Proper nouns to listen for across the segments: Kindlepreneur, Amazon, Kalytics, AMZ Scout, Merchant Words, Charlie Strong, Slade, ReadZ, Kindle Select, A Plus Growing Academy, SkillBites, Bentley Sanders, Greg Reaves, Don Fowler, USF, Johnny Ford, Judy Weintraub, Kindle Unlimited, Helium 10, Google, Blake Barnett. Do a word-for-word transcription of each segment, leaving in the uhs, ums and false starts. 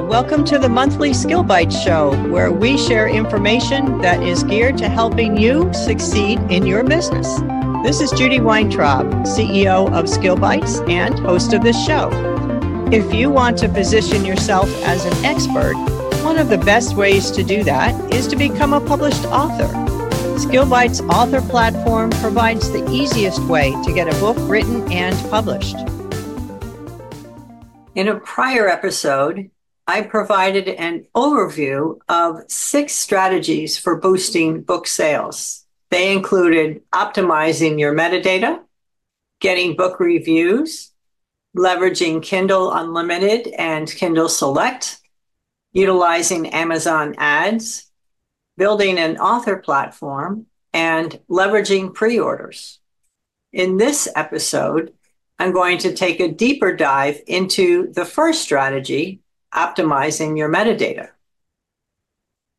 Well, welcome to the monthly SkillBites show, where we share information that is geared to helping you succeed in your business. This is Judy Weintraub, C E O of SkillBites and host of this show. If you want to position yourself as an expert, one of the best ways to do that is to become a published author. SkillBites author platform provides the easiest way to get a book written and published. In a prior episode, I provided an overview of six strategies for boosting book sales. They included optimizing your metadata, getting book reviews, leveraging Kindle Unlimited and Kindle Select, utilizing Amazon ads, building an author platform, and leveraging pre-orders. In this episode, I'm going to take a deeper dive into the first strategy, optimizing your metadata.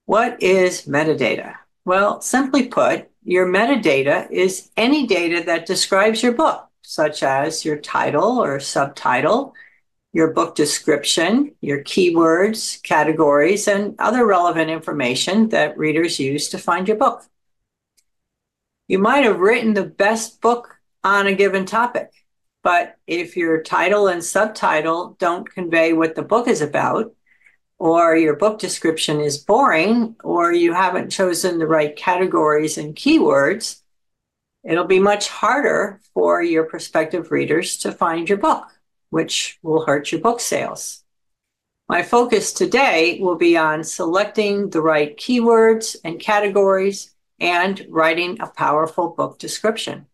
What is metadata? Well, simply put, your metadata is any data that describes your book, such as your title or subtitle, your book description, your keywords, categories, and other relevant information that readers use to find your book. You might have written the best book on a given topic, but if your title and subtitle don't convey what the book is about, or your book description is boring, or you haven't chosen the right categories and keywords, it'll be much harder for your prospective readers to find your book, which will hurt your book sales. My focus today will be on selecting the right keywords and categories and writing a powerful book description.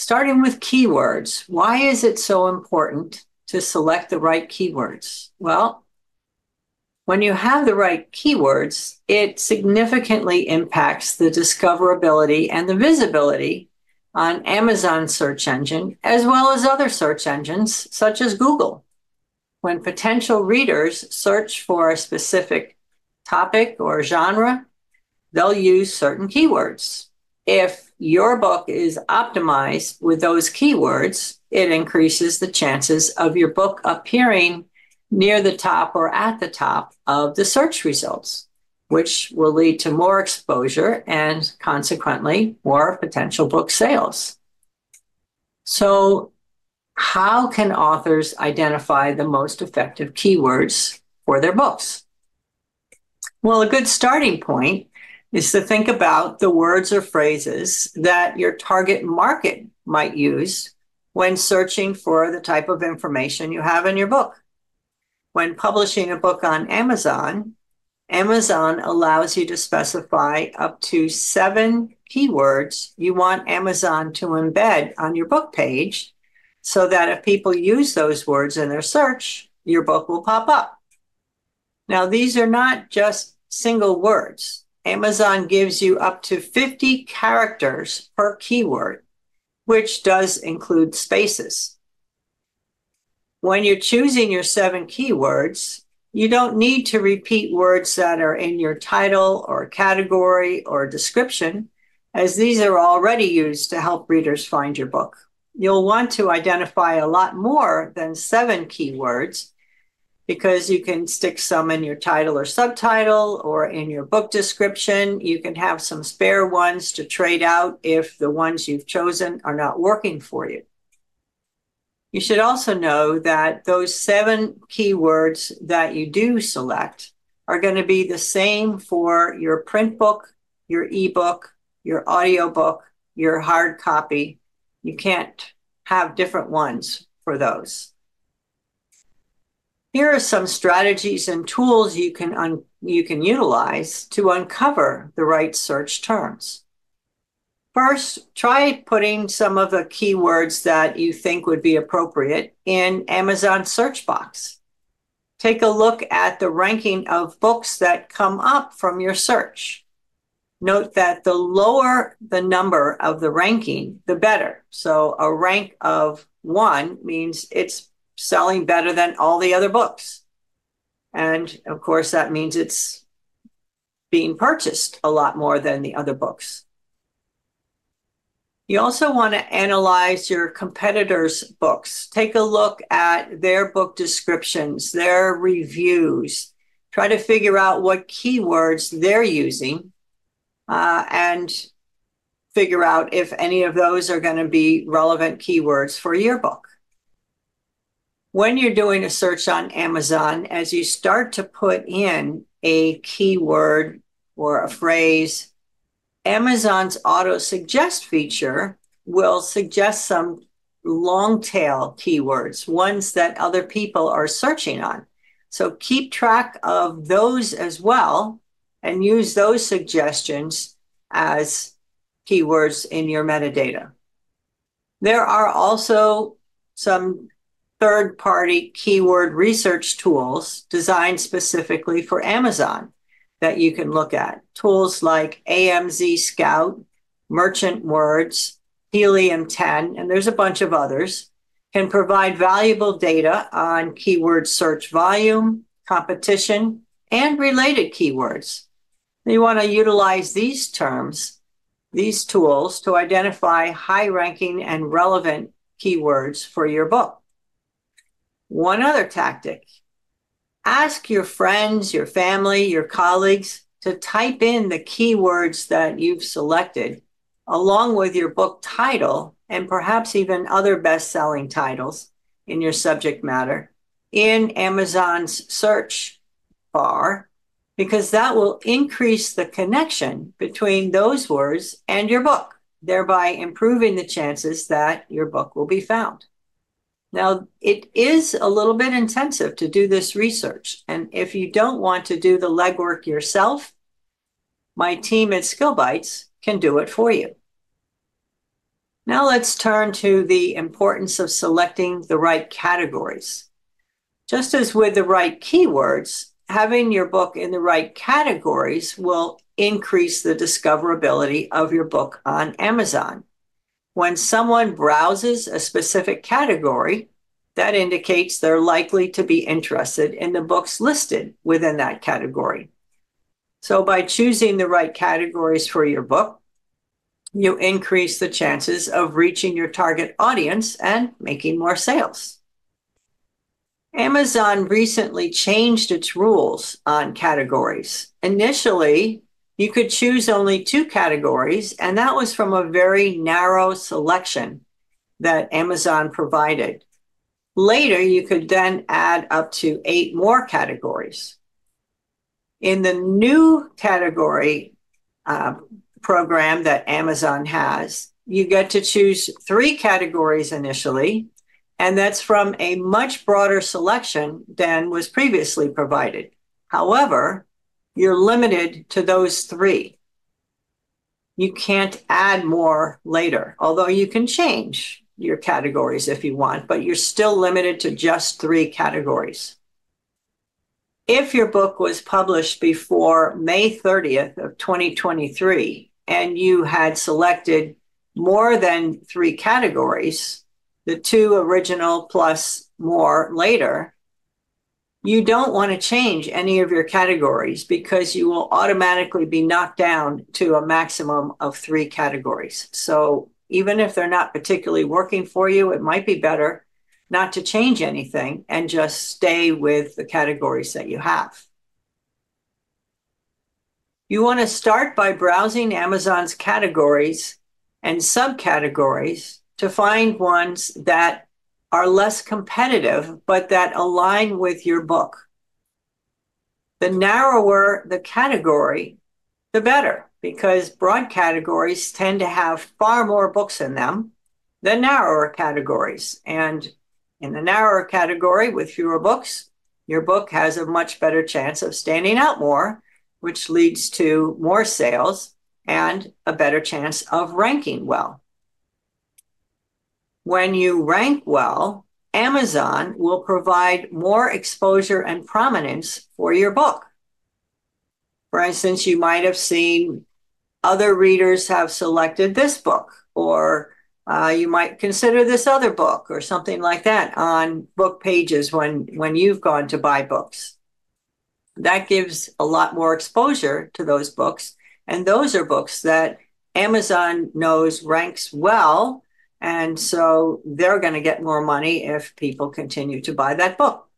Starting with keywords, why is it so important to select the right keywords? Well, when you have the right keywords, it significantly impacts the discoverability and the visibility on Amazon search engine, as well as other search engines such as Google. When potential readers search for a specific topic or genre, they'll use certain keywords. If your book is optimized with those keywords, it increases the chances of your book appearing near the top or at the top of the search results, which will lead to more exposure and consequently more potential book sales. So, how can authors identify the most effective keywords for their books? Well, a good starting point is to think about the words or phrases that your target market might use when searching for the type of information you have in your book. When publishing a book on Amazon, Amazon allows you to specify up to seven keywords you want Amazon to embed on your book page so that if people use those words in their search, your book will pop up. Now, these are not just single words. Amazon gives you up to fifty characters per keyword, which does include spaces. When you're choosing your seven keywords, you don't need to repeat words that are in your title or category or description, as these are already used to help readers find your book. You'll want to identify a lot more than seven keywords, because you can stick some in your title or subtitle or in your book description. You can have some spare ones to trade out if the ones you've chosen are not working for you. You should also know that those seven keywords that you do select are going to be the same for your print book, your ebook, your audiobook, your hard copy. You can't have different ones for those. Here are some strategies and tools you can un- you can utilize to uncover the right search terms. First, try putting some of the keywords that you think would be appropriate in Amazon search box. Take a look at the ranking of books that come up from your search. Note that the lower the number of the ranking, the better. So a rank of one means it's selling better than all the other books. And of course, that means it's being purchased a lot more than the other books. You also want to analyze your competitors' books. Take a look at their book descriptions, their reviews. Try to figure out what keywords they're using uh, and figure out if any of those are going to be relevant keywords for your book. When you're doing a search on Amazon, as you start to put in a keyword or a phrase, Amazon's auto-suggest feature will suggest some long-tail keywords, ones that other people are searching on. So keep track of those as well and use those suggestions as keywords in your metadata. There are also some third-party keyword research tools designed specifically for Amazon that you can look at. Tools like A M Z Scout, Merchant Words, Helium ten, and there's a bunch of others, can provide valuable data on keyword search volume, competition, and related keywords. You want to utilize these terms, these tools, to identify high-ranking and relevant keywords for your book. One other tactic, ask your friends, your family, your colleagues to type in the keywords that you've selected along with your book title and perhaps even other best-selling titles in your subject matter in Amazon's search bar, because that will increase the connection between those words and your book, thereby improving the chances that your book will be found. Now, it is a little bit intensive to do this research. And if you don't want to do the legwork yourself, my team at SkillBites can do it for you. Now let's turn to the importance of selecting the right categories. Just as with the right keywords, having your book in the right categories will increase the discoverability of your book on Amazon. When someone browses a specific category, that indicates they're likely to be interested in the books listed within that category. So by choosing the right categories for your book, you increase the chances of reaching your target audience and making more sales. Amazon recently changed its rules on categories. Initially, you could choose only two categories, and that was from a very narrow selection that Amazon provided. Later, you could then add up to eight more categories. In the new category uh, program that Amazon has, you get to choose three categories initially, and that's from a much broader selection than was previously provided. However, you're limited to those three. You can't add more later, although you can change your categories if you want, but you're still limited to just three categories. If your book was published before May thirtieth of twenty twenty-three, and you had selected more than three categories, the two original plus more later, you don't want to change any of your categories because you will automatically be knocked down to a maximum of three categories. So even if they're not particularly working for you, it might be better not to change anything and just stay with the categories that you have. You want to start by browsing Amazon's categories and subcategories to find ones that are less competitive, but that align with your book. The narrower the category, the better, because broad categories tend to have far more books in them than narrower categories. And in the narrower category with fewer books, your book has a much better chance of standing out more, which leads to more sales and a better chance of ranking well. When you rank well, Amazon will provide more exposure and prominence for your book. For instance, you might have seen other readers have selected this book, or uh, you might consider this other book or something like that on book pages when, when you've gone to buy books. That gives a lot more exposure to those books, and those are books that Amazon knows ranks well, and so they're going to get more money if people continue to buy that book.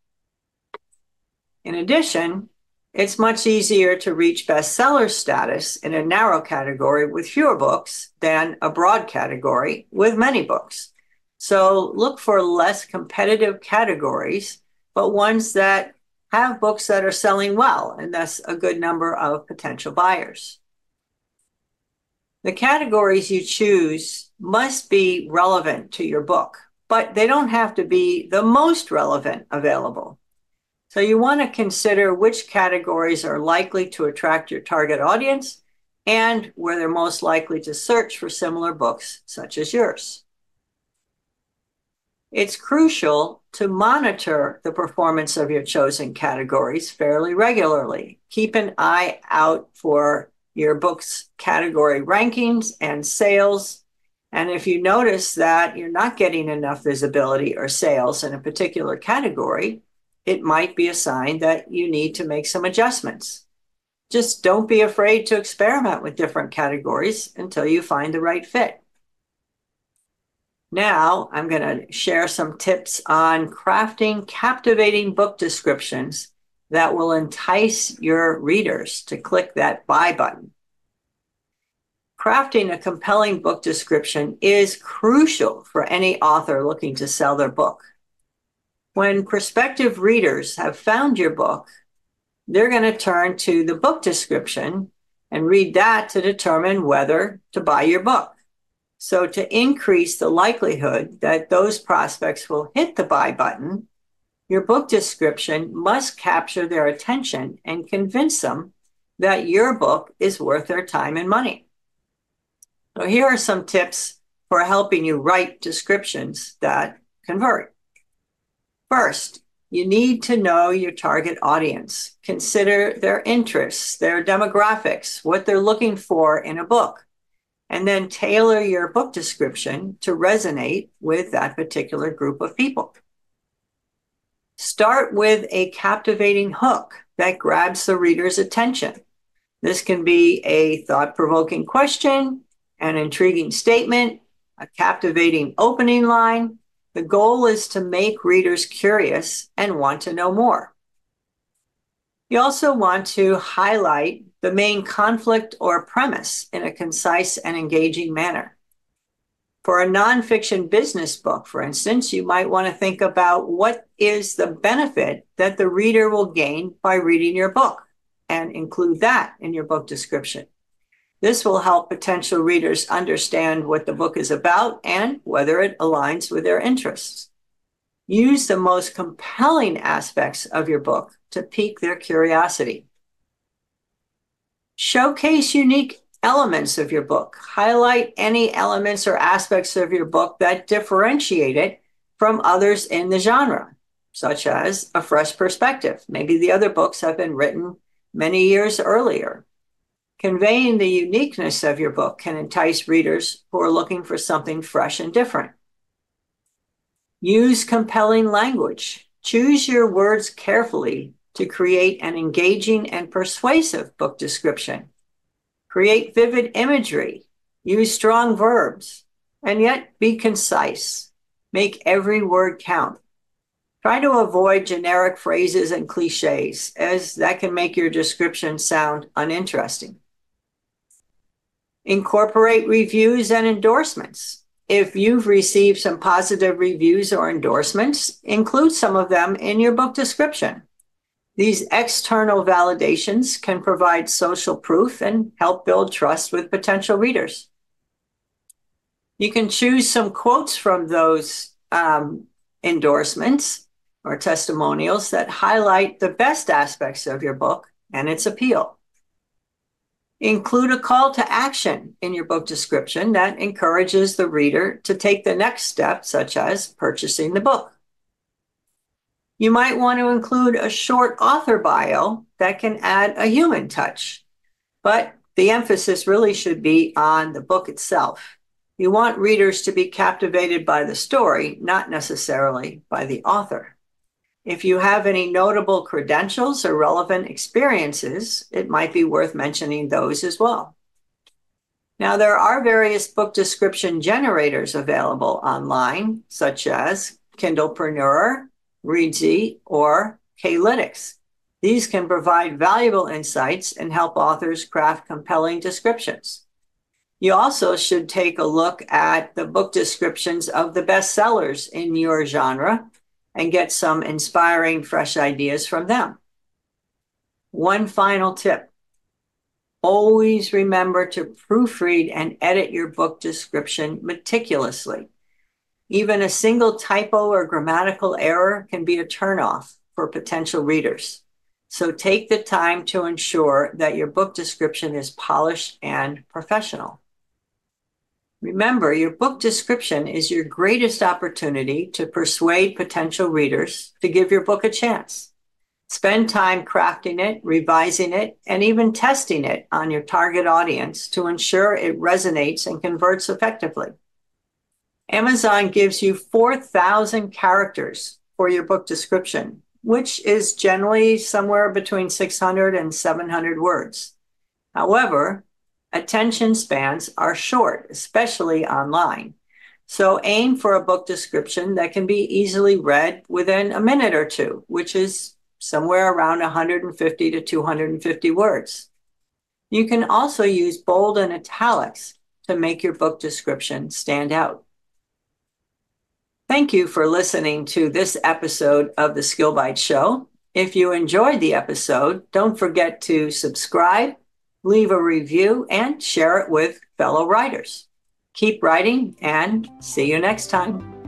In addition, it's much easier to reach bestseller status in a narrow category with fewer books than a broad category with many books. So look for less competitive categories, but ones that have books that are selling well, and thus a good number of potential buyers. The categories you choose must be relevant to your book, but they don't have to be the most relevant available. So you want to consider which categories are likely to attract your target audience and where they're most likely to search for similar books such as yours. It's crucial to monitor the performance of your chosen categories fairly regularly. Keep an eye out for your book's category rankings and sales. And if you notice that you're not getting enough visibility or sales in a particular category, it might be a sign that you need to make some adjustments. Just don't be afraid to experiment with different categories until you find the right fit. Now I'm going to share some tips on crafting captivating book descriptions that will entice your readers to click that buy button. Crafting a compelling book description is crucial for any author looking to sell their book. When prospective readers have found your book, they're going to turn to the book description and read that to determine whether to buy your book. So to increase the likelihood that those prospects will hit the buy button, your book description must capture their attention and convince them that your book is worth their time and money. So here are some tips for helping you write descriptions that convert. First, you need to know your target audience. Consider their interests, their demographics, what they're looking for in a book, and then tailor your book description to resonate with that particular group of people. Start with a captivating hook that grabs the reader's attention. This can be a thought-provoking question, an intriguing statement, a captivating opening line. The goal is to make readers curious and want to know more. You also want to highlight the main conflict or premise in a concise and engaging manner. For a nonfiction business book, for instance, you might want to think about what is the benefit that the reader will gain by reading your book and include that in your book description. This will help potential readers understand what the book is about and whether it aligns with their interests. Use the most compelling aspects of your book to pique their curiosity. Showcase unique elements of your book. Highlight any elements or aspects of your book that differentiate it from others in the genre, such as a fresh perspective. Maybe the other books have been written many years earlier. Conveying the uniqueness of your book can entice readers who are looking for something fresh and different. Use compelling language. Choose your words carefully to create an engaging and persuasive book description. Create vivid imagery. Use strong verbs, and yet be concise. Make every word count. Try to avoid generic phrases and cliches, as that can make your description sound uninteresting. Incorporate reviews and endorsements. If you've received some positive reviews or endorsements, include some of them in your book description. These external validations can provide social proof and help build trust with potential readers. You can choose some quotes from those um, endorsements or testimonials that highlight the best aspects of your book and its appeal. Include a call to action in your book description that encourages the reader to take the next step, such as purchasing the book. You might want to include a short author bio that can add a human touch, but the emphasis really should be on the book itself. You want readers to be captivated by the story, not necessarily by the author. If you have any notable credentials or relevant experiences, it might be worth mentioning those as well. Now, there are various book description generators available online, such as Kindlepreneur, ReadZ, or Kalytics. These can provide valuable insights and help authors craft compelling descriptions. You also should take a look at the book descriptions of the bestsellers in your genre and get some inspiring, fresh ideas from them. One final tip. Always remember to proofread and edit your book description meticulously. Even a single typo or grammatical error can be a turnoff for potential readers. So take the time to ensure that your book description is polished and professional. Remember, your book description is your greatest opportunity to persuade potential readers to give your book a chance. Spend time crafting it, revising it, and even testing it on your target audience to ensure it resonates and converts effectively. Amazon gives you four thousand characters for your book description, which is generally somewhere between six hundred and seven hundred words. However, attention spans are short, especially online. So aim for a book description that can be easily read within a minute or two, which is somewhere around one hundred fifty to two hundred fifty words. You can also use bold and italics to make your book description stand out. Thank you for listening to this episode of the SkillBites Show. If you enjoyed the episode, don't forget to subscribe, leave a review, and share it with fellow writers. Keep writing, and see you next time.